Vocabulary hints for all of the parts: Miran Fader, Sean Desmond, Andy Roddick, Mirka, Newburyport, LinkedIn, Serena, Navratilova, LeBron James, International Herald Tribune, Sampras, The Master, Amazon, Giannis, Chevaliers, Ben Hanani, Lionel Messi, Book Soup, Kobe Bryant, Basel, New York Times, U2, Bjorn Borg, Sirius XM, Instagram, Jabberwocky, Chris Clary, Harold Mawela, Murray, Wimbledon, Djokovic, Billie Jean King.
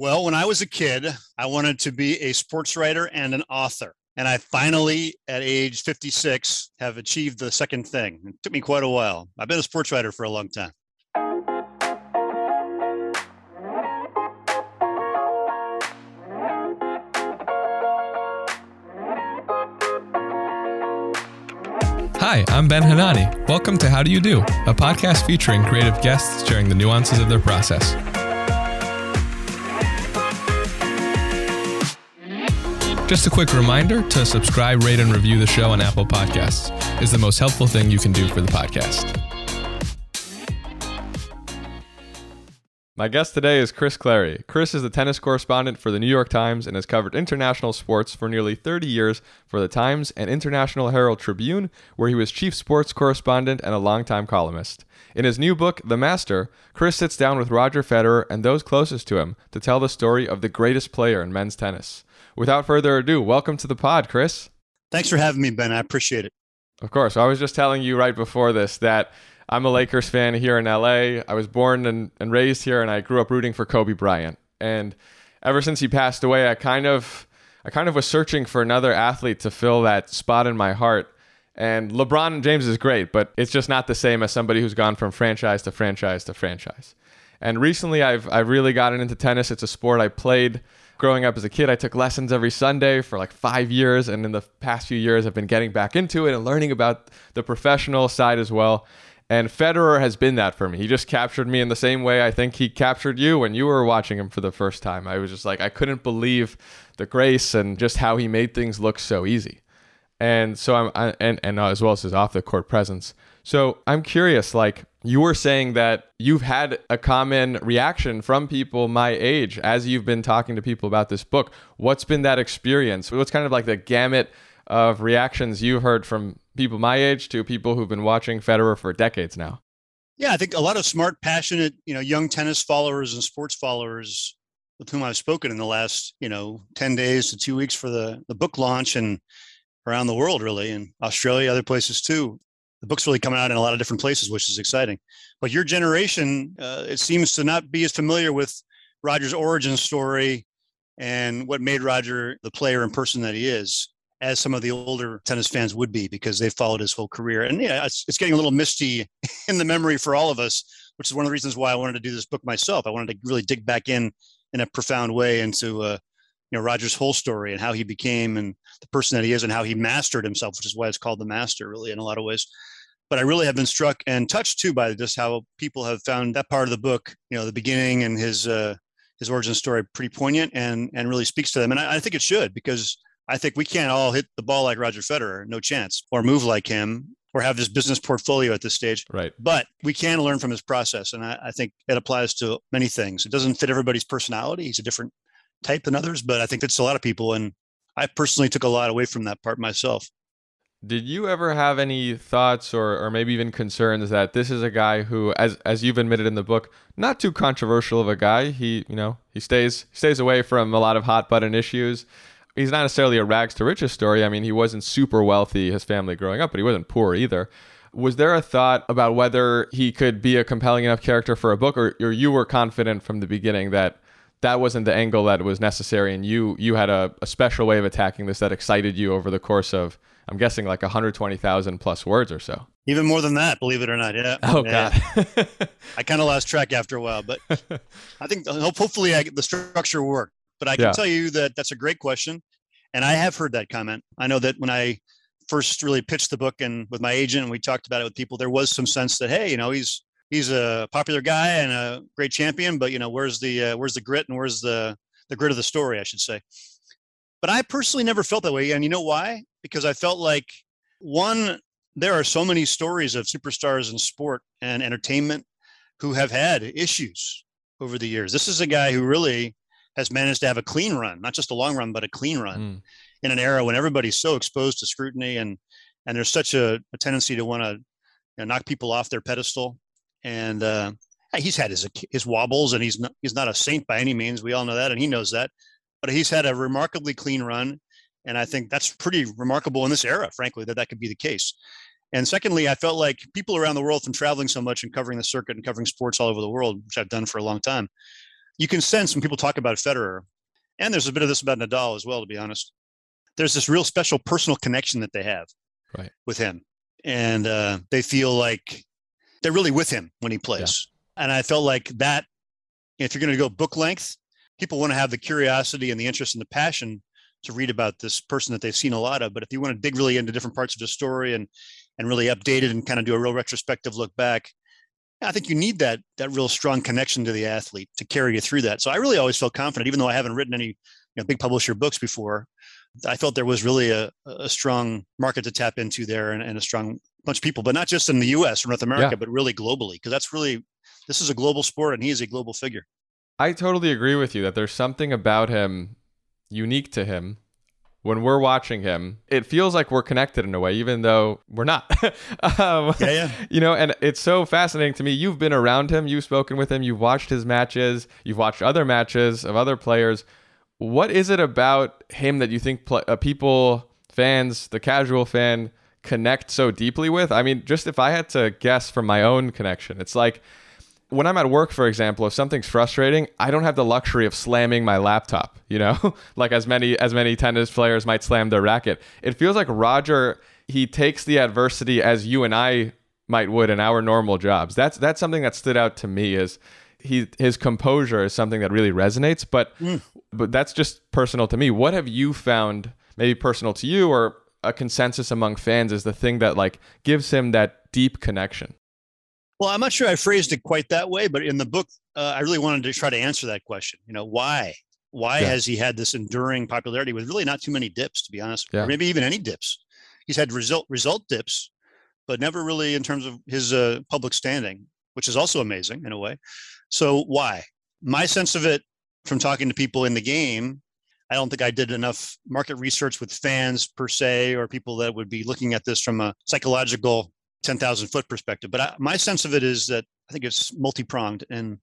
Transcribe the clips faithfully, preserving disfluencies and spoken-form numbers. Well, when I was a kid, I wanted to be a sports writer and an author. And I finally, at age fifty-six, have achieved the second thing. It took me quite a while. I've been a sports writer for a long time. Hi, I'm Ben Hanani. Welcome to How Do You Do, a podcast featuring creative guests sharing the nuances of their process. Just a quick reminder to subscribe, rate, and review the show on Apple Podcasts. It's the most helpful thing you can do for the podcast. My guest today is Chris Clary. Chris is the tennis correspondent for the New York Times and has covered international sports for nearly thirty years for the Times and International Herald Tribune, where he was chief sports correspondent and a longtime columnist. In his new book, The Master, Chris sits down with Roger Federer and those closest to him to tell the story of the greatest player in men's tennis. Without further ado, welcome to the pod, Chris. Thanks for having me, Ben. I appreciate it. Of course. I was just telling you right before this that I'm a Lakers fan here in L A. I was born and, and raised here, and I grew up rooting for Kobe Bryant. And ever since he passed away, I kind of I kind of was searching for another athlete to fill that spot in my heart. And LeBron James is great, but it's just not the same as somebody who's gone from franchise to franchise to franchise. And recently, I've I've really gotten into tennis. It's a sport I played growing up as a kid. I took lessons every Sunday for like five years. And in the past few years, I've been getting back into it and learning about the professional side as well. And Federer has been that for me. He just captured me in the same way I think he captured you when you were watching him for the first time. I was just like, I couldn't believe the grace and just how he made things look so easy. And so I'm, I, and, and as well as his off the court presence. So I'm curious, like you were saying that you've had a common reaction from people my age as you've been talking to people about this book. What's been that experience? What's kind of like the gamut of reactions you've heard from people my age to people who've been watching Federer for decades now? Yeah, I think a lot of smart, passionate, you know, young tennis followers and sports followers with whom I've spoken in the last, you know, ten days to two weeks for the, the book launch and around the world, really, and Australia, other places too. The book's really coming out in a lot of different places, which is exciting. But your generation, uh, it seems to not be as familiar with Roger's origin story and what made Roger the player and person that he is, as some of the older tennis fans would be, because they've followed his whole career. And yeah, it's, it's getting a little misty in the memory for all of us, which is one of the reasons why I wanted to do this book myself. I wanted to really dig back in in a profound way into uh, you know, Roger's whole story and how he became and the person that he is and how he mastered himself, which is why it's called The Master, really, in a lot of ways. But I really have been struck and touched too by just how people have found that part of the book, you know, the beginning and his uh, his origin story pretty poignant and and really speaks to them. And I, I think it should, because I think we can't all hit the ball like Roger Federer, no chance, or move like him, or have this business portfolio at this stage. Right. But we can learn from his process. And I, I think it applies to many things. It doesn't fit everybody's personality. He's a different type than others, but I think that's a lot of people. And I personally took a lot away from that part myself. Did you ever have any thoughts or or maybe even concerns that this is a guy who, as as you've admitted in the book, not too controversial of a guy. He, you know, he stays stays away from a lot of hot button issues. He's not necessarily a rags to riches story. I mean, he wasn't super wealthy, his family growing up, but he wasn't poor either. Was there a thought about whether he could be a compelling enough character for a book, or, or you were confident from the beginning that that wasn't the angle that was necessary, and you you had a, a special way of attacking this that excited you over the course of, I'm guessing, like one hundred twenty thousand plus words or so? Even more than that, believe it or not. Yeah. Oh, God. Yeah. I kind of lost track after a while, but I think hopefully I, the structure worked. But I can yeah. tell you that that's a great question. And I have heard that comment. I know that when I first really pitched the book and with my agent and we talked about it with people, there was some sense that, hey, you know, he's he's a popular guy and a great champion, but, you know, where's the uh, where's the grit and where's the, the grit of the story, I should say. But I personally never felt that way. And you know why? Because I felt like, one, there are so many stories of superstars in sport and entertainment who have had issues over the years. This is a guy who really has managed to have a clean run, not just a long run, but a clean run mm. in an era when everybody's so exposed to scrutiny and and there's such a, a tendency to want to you know, knock people off their pedestal. And uh, he's had his his wobbles, and he's not, he's not a saint by any means. We all know that, and he knows that. But he's had a remarkably clean run, and I think that's pretty remarkable in this era, frankly, that that could be the case. And secondly, I felt like people around the world, from traveling so much and covering the circuit and covering sports all over the world, which I've done for a long time, you can sense when people talk about Federer, and there's a bit of this about Nadal as well, to be honest. There's this real special personal connection that they have right. with him. And uh, they feel like they're really with him when he plays. Yeah. And I felt like that, if you're going to go book length, people want to have the curiosity and the interest and the passion to read about this person that they've seen a lot of. But if you want to dig really into different parts of the story and and really update it and kind of do a real retrospective look back, I think you need that that real strong connection to the athlete to carry you through that. So I really always felt confident, even though I haven't written any you know, big publisher books before. I felt there was really a, a strong market to tap into there and, and a strong bunch of people, but not just in the U S or North America, yeah. but really globally, because that's really, this is a global sport and he is a global figure. I totally agree with you that there's something about him unique to him. When we're watching him, it feels like we're connected in a way, even though we're not. um, yeah, yeah. You know, and it's so fascinating to me. You've been around him, you've spoken with him, you've watched his matches, you've watched other matches of other players. What is it about him that you think pl- uh, people, fans, the casual fan, connect so deeply with? I mean, just if I had to guess from my own connection, it's like when I'm at work, for example, if something's frustrating, I don't have the luxury of slamming my laptop, you know, like as many as many tennis players might slam their racket. It feels like Roger, he takes the adversity as you and I might would in our normal jobs. That's that's something that stood out to me is he his composure is something that really resonates, but mm. but that's just personal to me. What have you found, maybe personal to you or a consensus among fans, is the thing that like gives him that deep connection? Well, I'm not sure I phrased it quite that way, but in the book, uh, I really wanted to try to answer that question. You know, why? Why yeah. has he had this enduring popularity with really not too many dips, to be honest, yeah. or maybe even any dips? He's had result result dips, but never really in terms of his uh, public standing, which is also amazing in a way. So why? My sense of it from talking to people in the game, I don't think I did enough market research with fans per se, or people that would be looking at this from a psychological ten thousand foot perspective. But I, my sense of it is that I think it's multi-pronged, and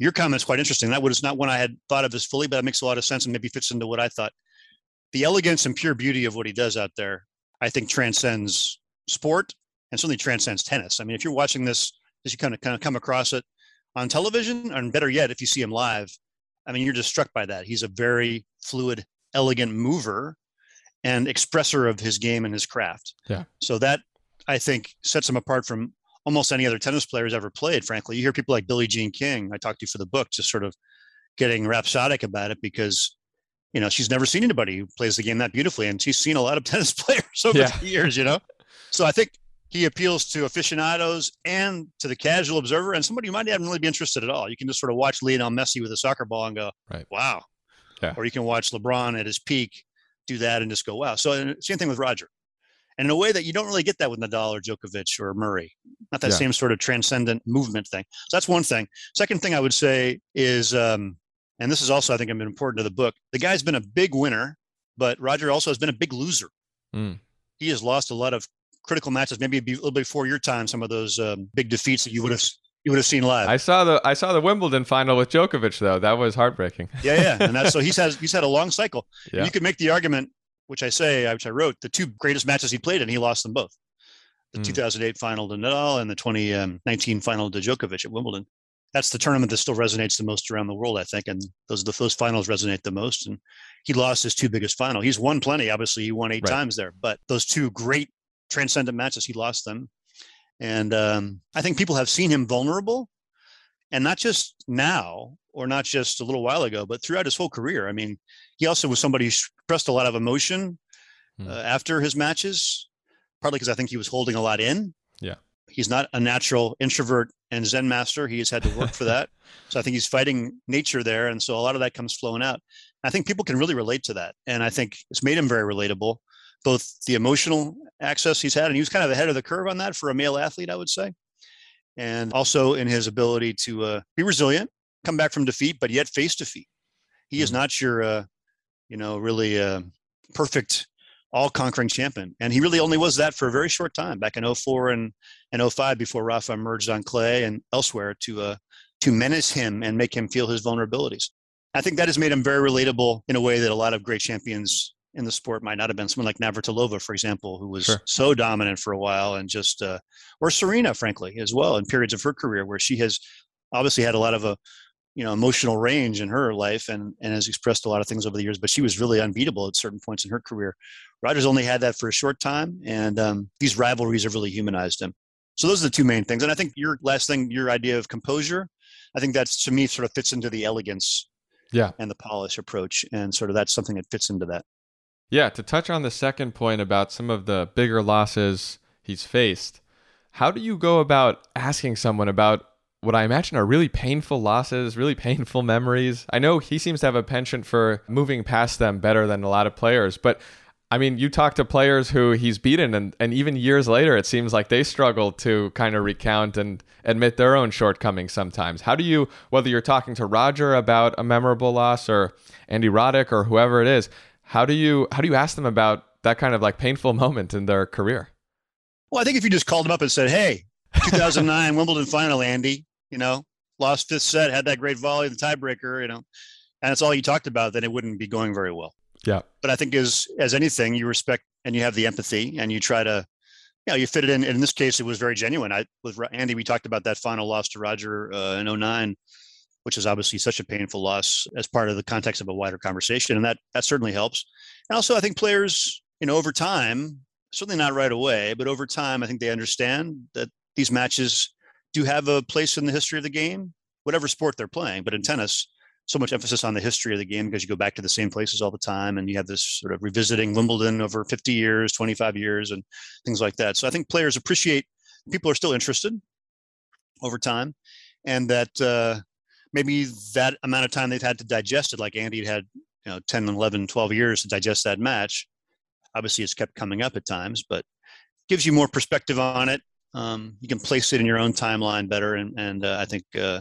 your comment's quite interesting. That was not one I had thought of as fully, but that makes a lot of sense and maybe fits into what I thought. The elegance and pure beauty of what he does out there, I think transcends sport and certainly transcends tennis. I mean, if you're watching this, as you kind of, kind of come across it on television, and better yet, if you see him live, I mean, you're just struck by that. He's a very fluid, elegant mover and expresser of his game and his craft. Yeah. So that, I think, sets him apart from almost any other tennis player who's ever played, frankly. You hear people like Billie Jean King, I talked to for the book, just sort of getting rhapsodic about it because, you know, she's never seen anybody who plays the game that beautifully. And she's seen a lot of tennis players over yeah. the years, you know? So I think he appeals to aficionados and to the casual observer and somebody who might not really be interested at all. You can just sort of watch Lionel Messi with a soccer ball and go, right. wow. Yeah. Or you can watch LeBron at his peak do that and just go, wow. So same thing with Roger. And in a way that you don't really get that with Nadal or Djokovic or Murray, not that yeah. same sort of transcendent movement thing. So that's one thing. Second thing I would say is, um, and this is also, I think, important to the book, the guy's been a big winner, but Roger also has been a big loser. Mm. He has lost a lot of critical matches, maybe a little bit before your time, some of those um, big defeats that you would have you would have seen live. I saw the I saw the Wimbledon final with Djokovic, though. That was heartbreaking. yeah, yeah. And that's, so he's had, he's had a long cycle. Yeah. You could make the argument, which I say, which I wrote, the two greatest matches he played in, he lost them both. The mm. two thousand eight final to Nadal and the twenty nineteen final to Djokovic at Wimbledon. That's the tournament that still resonates the most around the world, I think. And those the those finals resonate the most. And he lost his two biggest final. He's won plenty. Obviously, he won eight right. times there. But those two great transcendent matches, he lost them. And um, I think people have seen him vulnerable. And not just now, or not just a little while ago, but throughout his whole career. I mean, he also was somebody who expressed a lot of emotion uh, mm. after his matches, partly because I think he was holding a lot in. Yeah. He's not a natural introvert and Zen master. He has had to work for that. So I think he's fighting nature there. And so a lot of that comes flowing out. I think people can really relate to that. And I think it's made him very relatable, both the emotional access he's had, and he was kind of ahead of the curve on that for a male athlete, I would say. And also in his ability to uh, be resilient, come back from defeat, but yet face defeat. He is not your, uh, you know, really uh, perfect, all-conquering champion. And he really only was that for a very short time, back in oh four and, and oh five, before Rafa emerged on clay and elsewhere to uh, to menace him and make him feel his vulnerabilities. I think that has made him very relatable in a way that a lot of great champions in the sport might not have been. Someone like Navratilova, for example, who was sure. so dominant for a while, and just, uh, or Serena, frankly, as well, in periods of her career where she has obviously had a lot of a you know, emotional range in her life, and, and has expressed a lot of things over the years, but she was really unbeatable at certain points in her career. Roger's only had that for a short time, and um, these rivalries have really humanized him. So those are the two main things. And I think your last thing, your idea of composure, I think that's, to me, sort of fits into the elegance yeah. and the polish approach. And sort of that's something that fits into that. Yeah. To touch on the second point about some of the bigger losses he's faced, how do you go about asking someone about what I imagine are really painful losses, really painful memories? I know he seems to have a penchant for moving past them better than a lot of players, but I mean, you talk to players who he's beaten, and, and even years later, it seems like they struggle to kind of recount and admit their own shortcomings sometimes. How do you, whether you're talking to Roger about a memorable loss or Andy Roddick or whoever it is, how do you, how do you ask them about that kind of like painful moment in their career? Well, I think if you just called them up and said, hey, two thousand nine Wimbledon final, Andy, you know, lost fifth set, had that great volley, the tiebreaker, you know, and that's all you talked about, then it wouldn't be going very well. Yeah. But I think as, as anything, you respect and you have the empathy and you try to, you know, you fit it in. And in this case, it was very genuine. I, with Andy, we talked about that final loss to Roger uh, in oh nine, which is obviously such a painful loss as part of the context of a wider conversation. And that, that certainly helps. And also I think players, you know, over time, certainly not right away, but over time, I think they understand that these matches do have a place in the history of the game, whatever sport they're playing, but in tennis, so much emphasis on the history of the game because you go back to the same places all the time and you have this sort of revisiting Wimbledon over fifty years, twenty-five years and things like that. So I think players appreciate people are still interested over time and that uh, maybe that amount of time they've had to digest it, like Andy had, you know, ten, eleven, twelve years to digest that match. Obviously it's kept coming up at times, but gives you more perspective on it. Um, you can place it in your own timeline better. And, and uh, I think uh,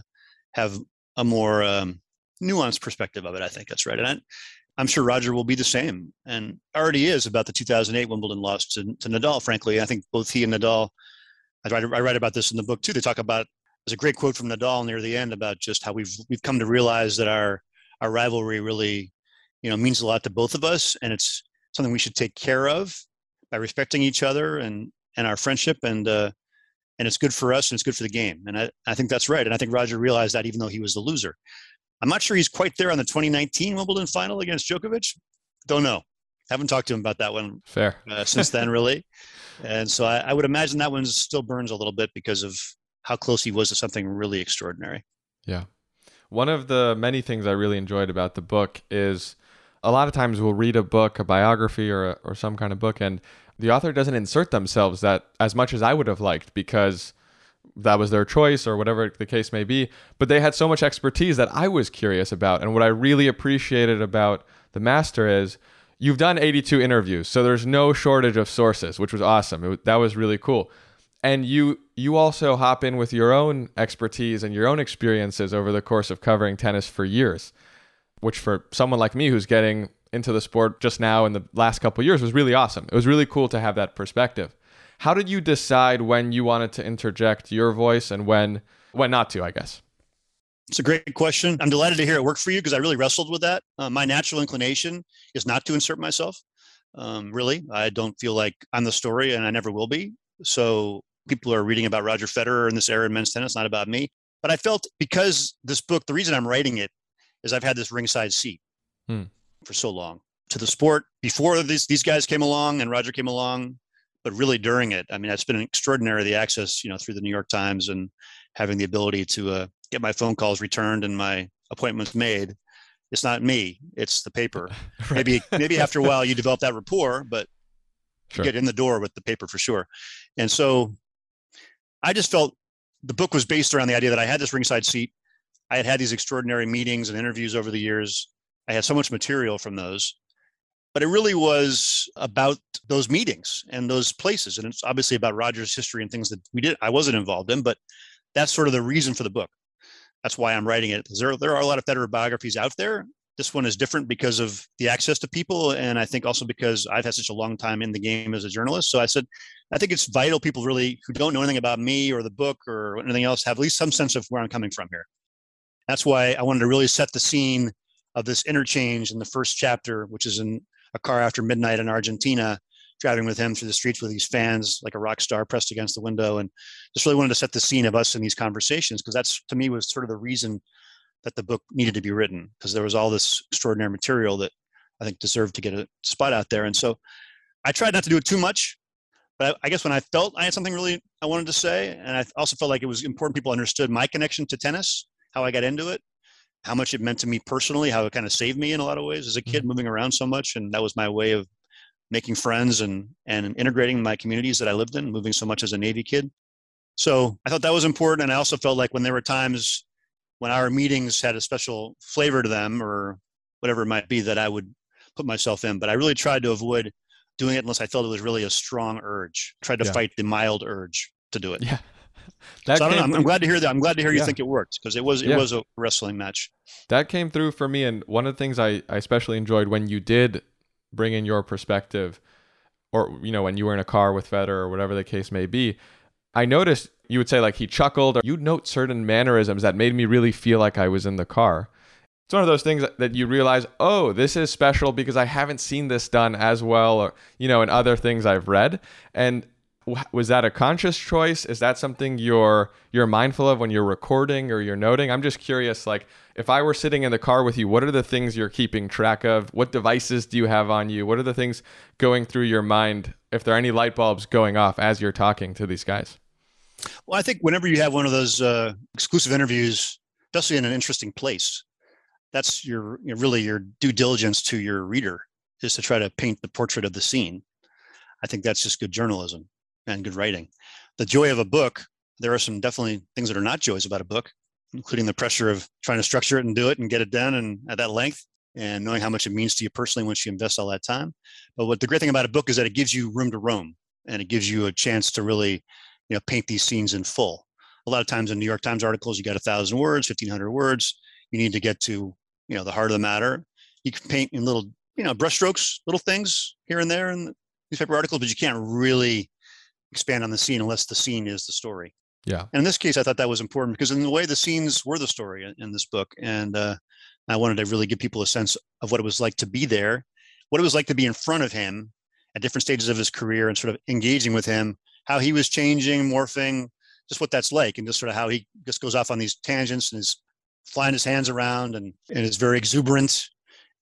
have a more, um, nuanced perspective of it. I think that's right. And I, I'm sure Roger will be the same and already is about the two thousand eight Wimbledon loss to, to Nadal. Frankly, I think both he and Nadal, I write, I write about this in the book too. They talk about, there's a great quote from Nadal near the end about just how we've, we've come to realize that our, our rivalry really, you know, means a lot to both of us. And it's something we should take care of by respecting each other and, and our friendship and, uh, and it's good for us and it's good for the game. And I, I think that's right. And I think Roger realized that even though he was the loser. I'm not sure he's quite there on the twenty nineteen Wimbledon final against Djokovic. Don't know. Haven't talked to him about that one Fair. uh, since then, really. And so I, I would imagine that one still burns a little bit because of how close he was to something really extraordinary. Yeah. One of the many things I really enjoyed about the book is a lot of times we'll read a book, a biography or, a, or some kind of book, and the author doesn't insert themselves that as much as I would have liked because that was their choice or whatever the case may be, but they had so much expertise that I was curious about. And what I really appreciated about The Master is you've done eighty-two interviews, so there's no shortage of sources, which was awesome. It, that was really cool. And you you also hop in with your own expertise and your own experiences over the course of covering tennis for years, which for someone like me who's getting into the sport just now in the last couple of years was really awesome. It was really cool to have that perspective. How did you decide when you wanted to interject your voice and when when not to, I guess? It's a great question. I'm delighted to hear it worked for you because I really wrestled with that. Uh, my natural inclination is not to insert myself, um, really. I don't feel like I'm the story and I never will be. So people are reading about Roger Federer in this era in men's tennis, not about me. But I felt because this book, the reason I'm writing it is I've had this ringside seat hmm. for so long to the sport. Before these, these guys came along and Roger came along, but really during it, I mean, it's been extraordinary, the access, you know, through the New York Times and having the ability to uh, get my phone calls returned and my appointments made. It's not me, it's the paper. Right. Maybe maybe after a while you develop that rapport, but sure. You get in the door with the paper for sure. And so I just felt the book was based around the idea that I had this ringside seat. I had had these extraordinary meetings and interviews over the years. I had so much material from those. But it really was about those meetings and those places. And it's obviously about Roger's history and things that we did. I wasn't involved in, but that's sort of the reason for the book. That's why I'm writing it. There, there are a lot of Federer biographies out there. This one is different because of the access to people. And I think also because I've had such a long time in the game as a journalist. So I said, I think it's vital people really who don't know anything about me or the book or anything else have at least some sense of where I'm coming from here. That's why I wanted to really set the scene of this interchange in the first chapter, which is in a car after midnight in Argentina, driving with him through the streets with these fans like a rock star pressed against the window. And just really wanted to set the scene of us in these conversations because that's, to me, was sort of the reason that the book needed to be written, because there was all this extraordinary material that I think deserved to get a spot out there. And so I tried not to do it too much, but I, I guess when I felt I had something really I wanted to say, and I also felt like it was important people understood my connection to tennis, how I got into it, how much it meant to me personally, how it kind of saved me in a lot of ways as a kid, moving around so much. And that was my way of making friends and, and integrating my communities that I lived in, moving so much as a Navy kid. So I thought that was important. And I also felt like when there were times when our meetings had a special flavor to them or whatever it might be, that I would put myself in. But I really tried to avoid doing it unless I felt it was really a strong urge. I tried to yeah. fight the mild urge to do it. Yeah. So I don't know. I'm, I'm glad to hear that. I'm glad to hear you yeah. think it worked, because it was it yeah. was a wrestling match. That came through for me. And one of the things I, I especially enjoyed when you did bring in your perspective, or, you know, when you were in a car with Federer or whatever the case may be, I noticed you would say like he chuckled, or you'd note certain mannerisms that made me really feel like I was in the car. It's one of those things that you realize, oh, this is special because I haven't seen this done as well, or, you know, in other things I've read. And was that a conscious choice? Is that something you're you're mindful of when you're recording or you're noting? I'm just curious, like, if I were sitting in the car with you, what are the things you're keeping track of? What devices do you have on you? What are the things going through your mind, if there are any light bulbs going off as you're talking to these guys? Well, I think whenever you have one of those uh, exclusive interviews, especially in an interesting place, that's your you know, really your due diligence to your reader, is to try to paint the portrait of the scene. I think that's just good journalism and good writing. The joy of a book, there are some definitely things that are not joys about a book, including the pressure of trying to structure it and do it and get it done and at that length, and knowing how much it means to you personally once you invest all that time. But what the great thing about a book is that it gives you room to roam, and it gives you a chance to really, you know, paint these scenes in full. A lot of times in New York Times articles, you got a thousand words, fifteen hundred words. You need to get to, you know, the heart of the matter. You can paint in little, you know, brushstrokes, little things here and there in the newspaper articles, but you can't really expand on the scene unless the scene is the story. Yeah. And in this case, I thought that was important, because in the way the scenes were the story in, in this book. And uh, I wanted to really give people a sense of what it was like to be there, what it was like to be in front of him at different stages of his career, and sort of engaging with him, how he was changing, morphing, just what that's like, and just sort of how he just goes off on these tangents and is flying his hands around and, and is very exuberant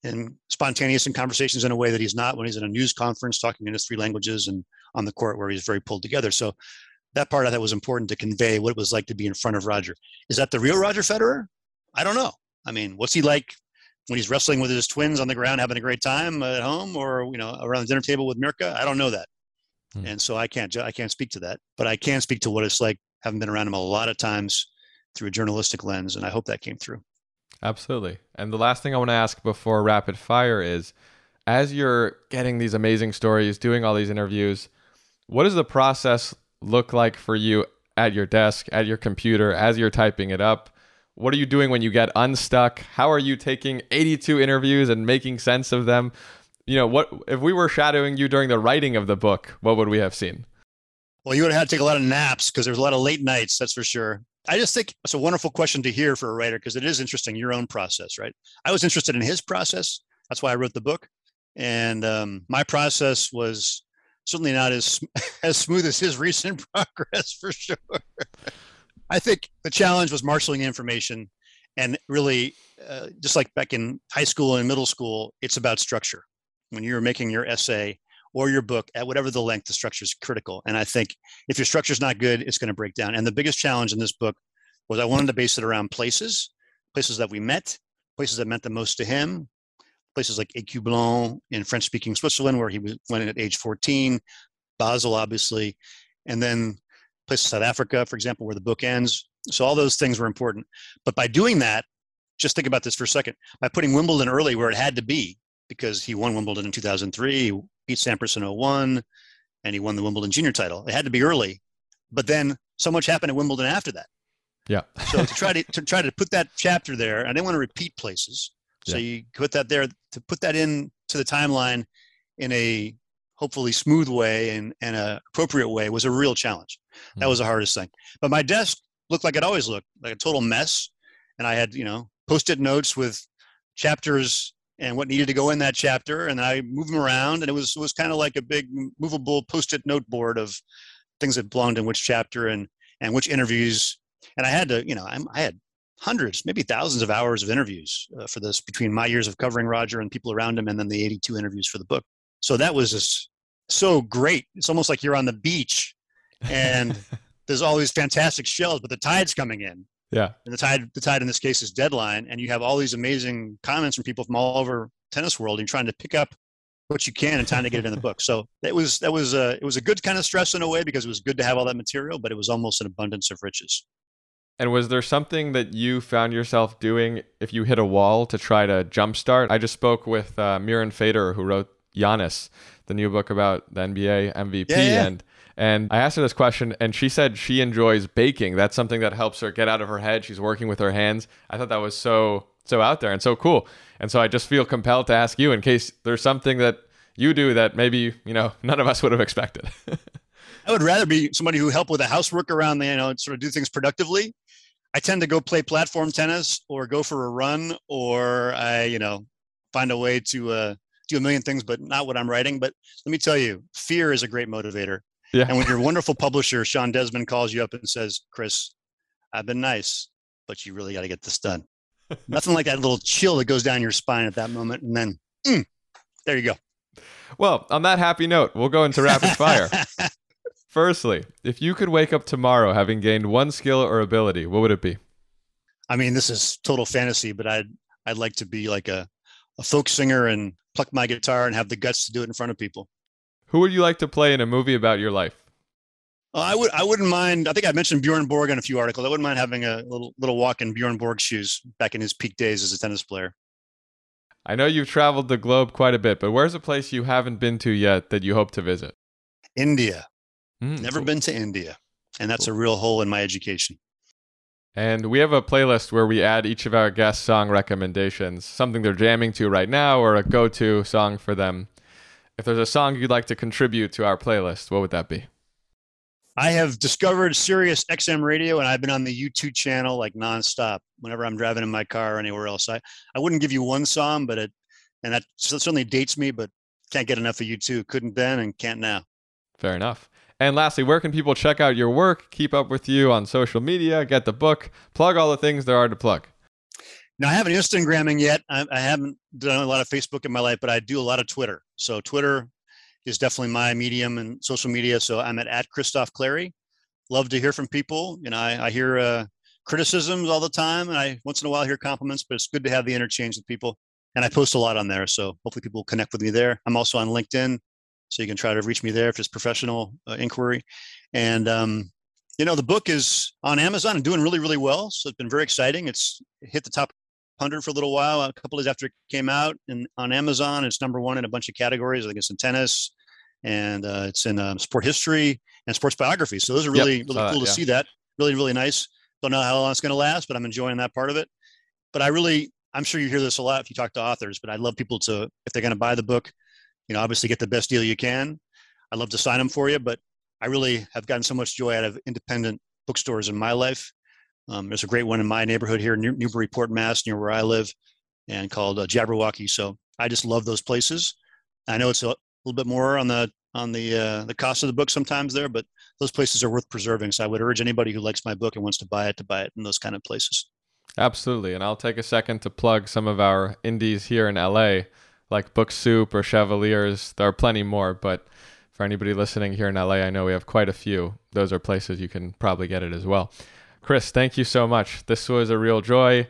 and spontaneous in conversations in a way that he's not when he's in a news conference talking in his three languages and on the court, where he's very pulled together. So that part I thought was important to convey what it was like to be in front of Roger. Is that the real Roger Federer? I don't know. I mean, what's he like when he's wrestling with his twins on the ground, having a great time at home, or, you know, around the dinner table with Mirka? I don't know that. Hmm. And so I can't, I can't speak to that, but I can speak to what it's like having been around him a lot of times through a journalistic lens. And I hope that came through. Absolutely. And the last thing I want to ask before rapid fire is, as you're getting these amazing stories, doing all these interviews, what does the process look like for you at your desk, at your computer, as you're typing it up? What are you doing when you get unstuck? How are you taking eighty-two interviews and making sense of them? You know, what if we were shadowing you during the writing of the book, what would we have seen? Well, you would have had to take a lot of naps, because there's a lot of late nights, that's for sure. I just think it's a wonderful question to hear for a writer, because it is interesting, your own process, right? I was interested in his process. That's why I wrote the book. And um, my process was certainly not as as smooth as his recent progress, for sure. I think the challenge was marshaling information. And really, uh, just like back in high school and middle school, it's about structure. When you're making your essay or your book, at whatever the length, the structure is critical. And I think if your structure is not good, it's going to break down. And the biggest challenge in this book was I wanted to base it around places, places that we met, places that meant the most to him, places like Écoublon in French-speaking Switzerland, where he went in at age fourteen, Basel, obviously, and then places South Africa, for example, where the book ends. So all those things were important. But by doing that, just think about this for a second, by putting Wimbledon early where it had to be, because he won Wimbledon in two thousand three, he beat Sampras in oh one, and he won the Wimbledon junior title. It had to be early, but then so much happened at Wimbledon after that. Yeah. So to try to, to try to put that chapter there, I didn't want to repeat places. So yeah. you put that there, to put that in to the timeline in a hopefully smooth way and, and a appropriate way was a real challenge. Mm-hmm. That was the hardest thing. But my desk looked like it always looked, like a total mess. And I had, you know, post-it notes with chapters and what needed to go in that chapter. And I moved them around, and it was, it was kind of like a big movable post-it note board of things that belonged in which chapter and, and which interviews. And I had to, you know, I, I had hundreds, maybe thousands of hours of interviews uh, for this between my years of covering Roger and people around him, and then the eighty-two interviews for the book. So that was just so great. It's almost like you're on the beach and there's all these fantastic shells, but the tide's coming in. Yeah. And the tide, the tide in this case is Deadline. And you have all these amazing comments from people from all over tennis world. And you're trying to pick up what you can in time to get it in the book. So that was, that was a, it was a good kind of stress in a way, because it was good to have all that material, but it was almost an abundance of riches. And was there something that you found yourself doing if you hit a wall to try to jumpstart? I just spoke with uh, Miran Fader, who wrote Giannis, the new book about the N B A M V P. Yeah, yeah. And And I asked her this question, and she said she enjoys baking. That's something that helps her get out of her head. She's working with her hands. I thought that was so, so out there and so cool. And so I just feel compelled to ask you, in case there's something that you do that maybe, you know, none of us would have expected. I would rather be somebody who helped with the housework around the, you know, sort of do things productively. I tend to go play platform tennis or go for a run, or I, you know, find a way to uh, do a million things, but not what I'm writing. But let me tell you, fear is a great motivator. Yeah. And when your wonderful publisher, Sean Desmond, calls you up and says, "Chris, I've been nice, but you really got to get this done." Nothing like that little chill that goes down your spine at that moment. And then mm, there you go. Well, on that happy note, we'll go into rapid fire. Firstly, if you could wake up tomorrow having gained one skill or ability, what would it be? I mean, this is total fantasy, but I'd, I'd like to be like a, a folk singer and pluck my guitar and have the guts to do it in front of people. Who would you like to play in a movie about your life? Uh, I would. I wouldn't mind. I think I mentioned Bjorn Borg in a few articles. I wouldn't mind having a little little walk in Bjorn Borg's shoes back in his peak days as a tennis player. I know you've traveled the globe quite a bit, but where's a place you haven't been to yet that you hope to visit? India. Mm, Never cool. been to India, and that's cool. a real hole in my education. And we have a playlist where we add each of our guest song recommendations, something they're jamming to right now or a go-to song for them. If there's a song you'd like to contribute to our playlist, what would that be? I have discovered Sirius X M radio, and I've been on the U two channel like nonstop whenever I'm driving in my car or anywhere else. I, I wouldn't give you one song, but it, and that certainly dates me, but can't get enough of U two. Couldn't then and can't now. Fair enough. And lastly, where can people check out your work, keep up with you on social media, get the book, plug all the things there are to plug? Now, I haven't Instagramming yet. I, I haven't done a lot of Facebook in my life, but I do a lot of Twitter. So Twitter is definitely my medium and social media. So I'm at, at Christoph Clary. Love to hear from people. You know, I, I hear uh, criticisms all the time, and I once in a while hear compliments, but it's good to have the interchange with people. And I post a lot on there, so hopefully people will connect with me there. I'm also on LinkedIn, so you can try to reach me there if it's professional uh, inquiry. And, um, you know, the book is on Amazon and doing really, really well. So it's been very exciting. It's hit the top one hundred for a little while, a couple of days after it came out, and on Amazon it's number one in a bunch of categories. I think it's in tennis, and uh, it's in um, sport history and sports biography. So those are really, yep. really uh, cool to yeah. see that. Really, really nice. Don't know how long it's going to last, but I'm enjoying that part of it. But I really, I'm sure you hear this a lot if you talk to authors, but I'd love people to, if they're going to buy the book, you know, obviously get the best deal you can. I'd love to sign them for you, but I really have gotten so much joy out of independent bookstores in my life. Um, there's a great one in my neighborhood here, New- Newburyport, Mass, near where I live, and called uh, Jabberwocky. So I just love those places. I know it's a little bit more on the on the uh, the cost of the book sometimes there, but those places are worth preserving. So I would urge anybody who likes my book and wants to buy it to buy it in those kind of places. Absolutely, and I'll take a second to plug some of our indies here in L A, like Book Soup or Chevaliers. There are plenty more, but for anybody listening here in L A, I know we have quite a few. Those are places you can probably get it as well. Chris, thank you so much. This was a real joy.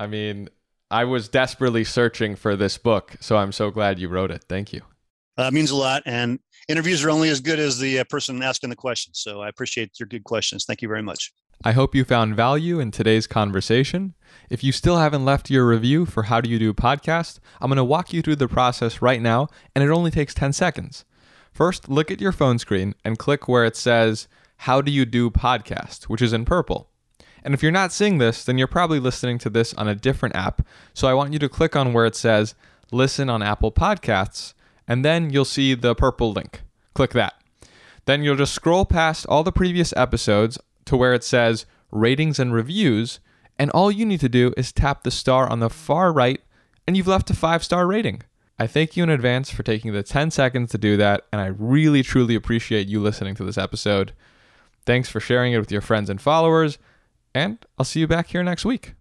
I mean, I was desperately searching for this book, so I'm so glad you wrote it. Thank you. Uh, it means a lot, and interviews are only as good as the uh, person asking the questions, so I appreciate your good questions. Thank you very much. I hope you found value in today's conversation. If you still haven't left your review for How Do You Do Podcast, I'm going to walk you through the process right now, and it only takes ten seconds. First, look at your phone screen and click where it says, How Do You Do Podcast, which is in purple. And if you're not seeing this, then you're probably listening to this on a different app. So I want you to click on where it says listen on Apple Podcasts, and then you'll see the purple link. Click that. Then you'll just scroll past all the previous episodes to where it says ratings and reviews. And all you need to do is tap the star on the far right, and you've left a five-star rating. I thank you in advance for taking the ten seconds to do that. And I really, truly appreciate you listening to this episode. Thanks for sharing it with your friends and followers. And I'll see you back here next week.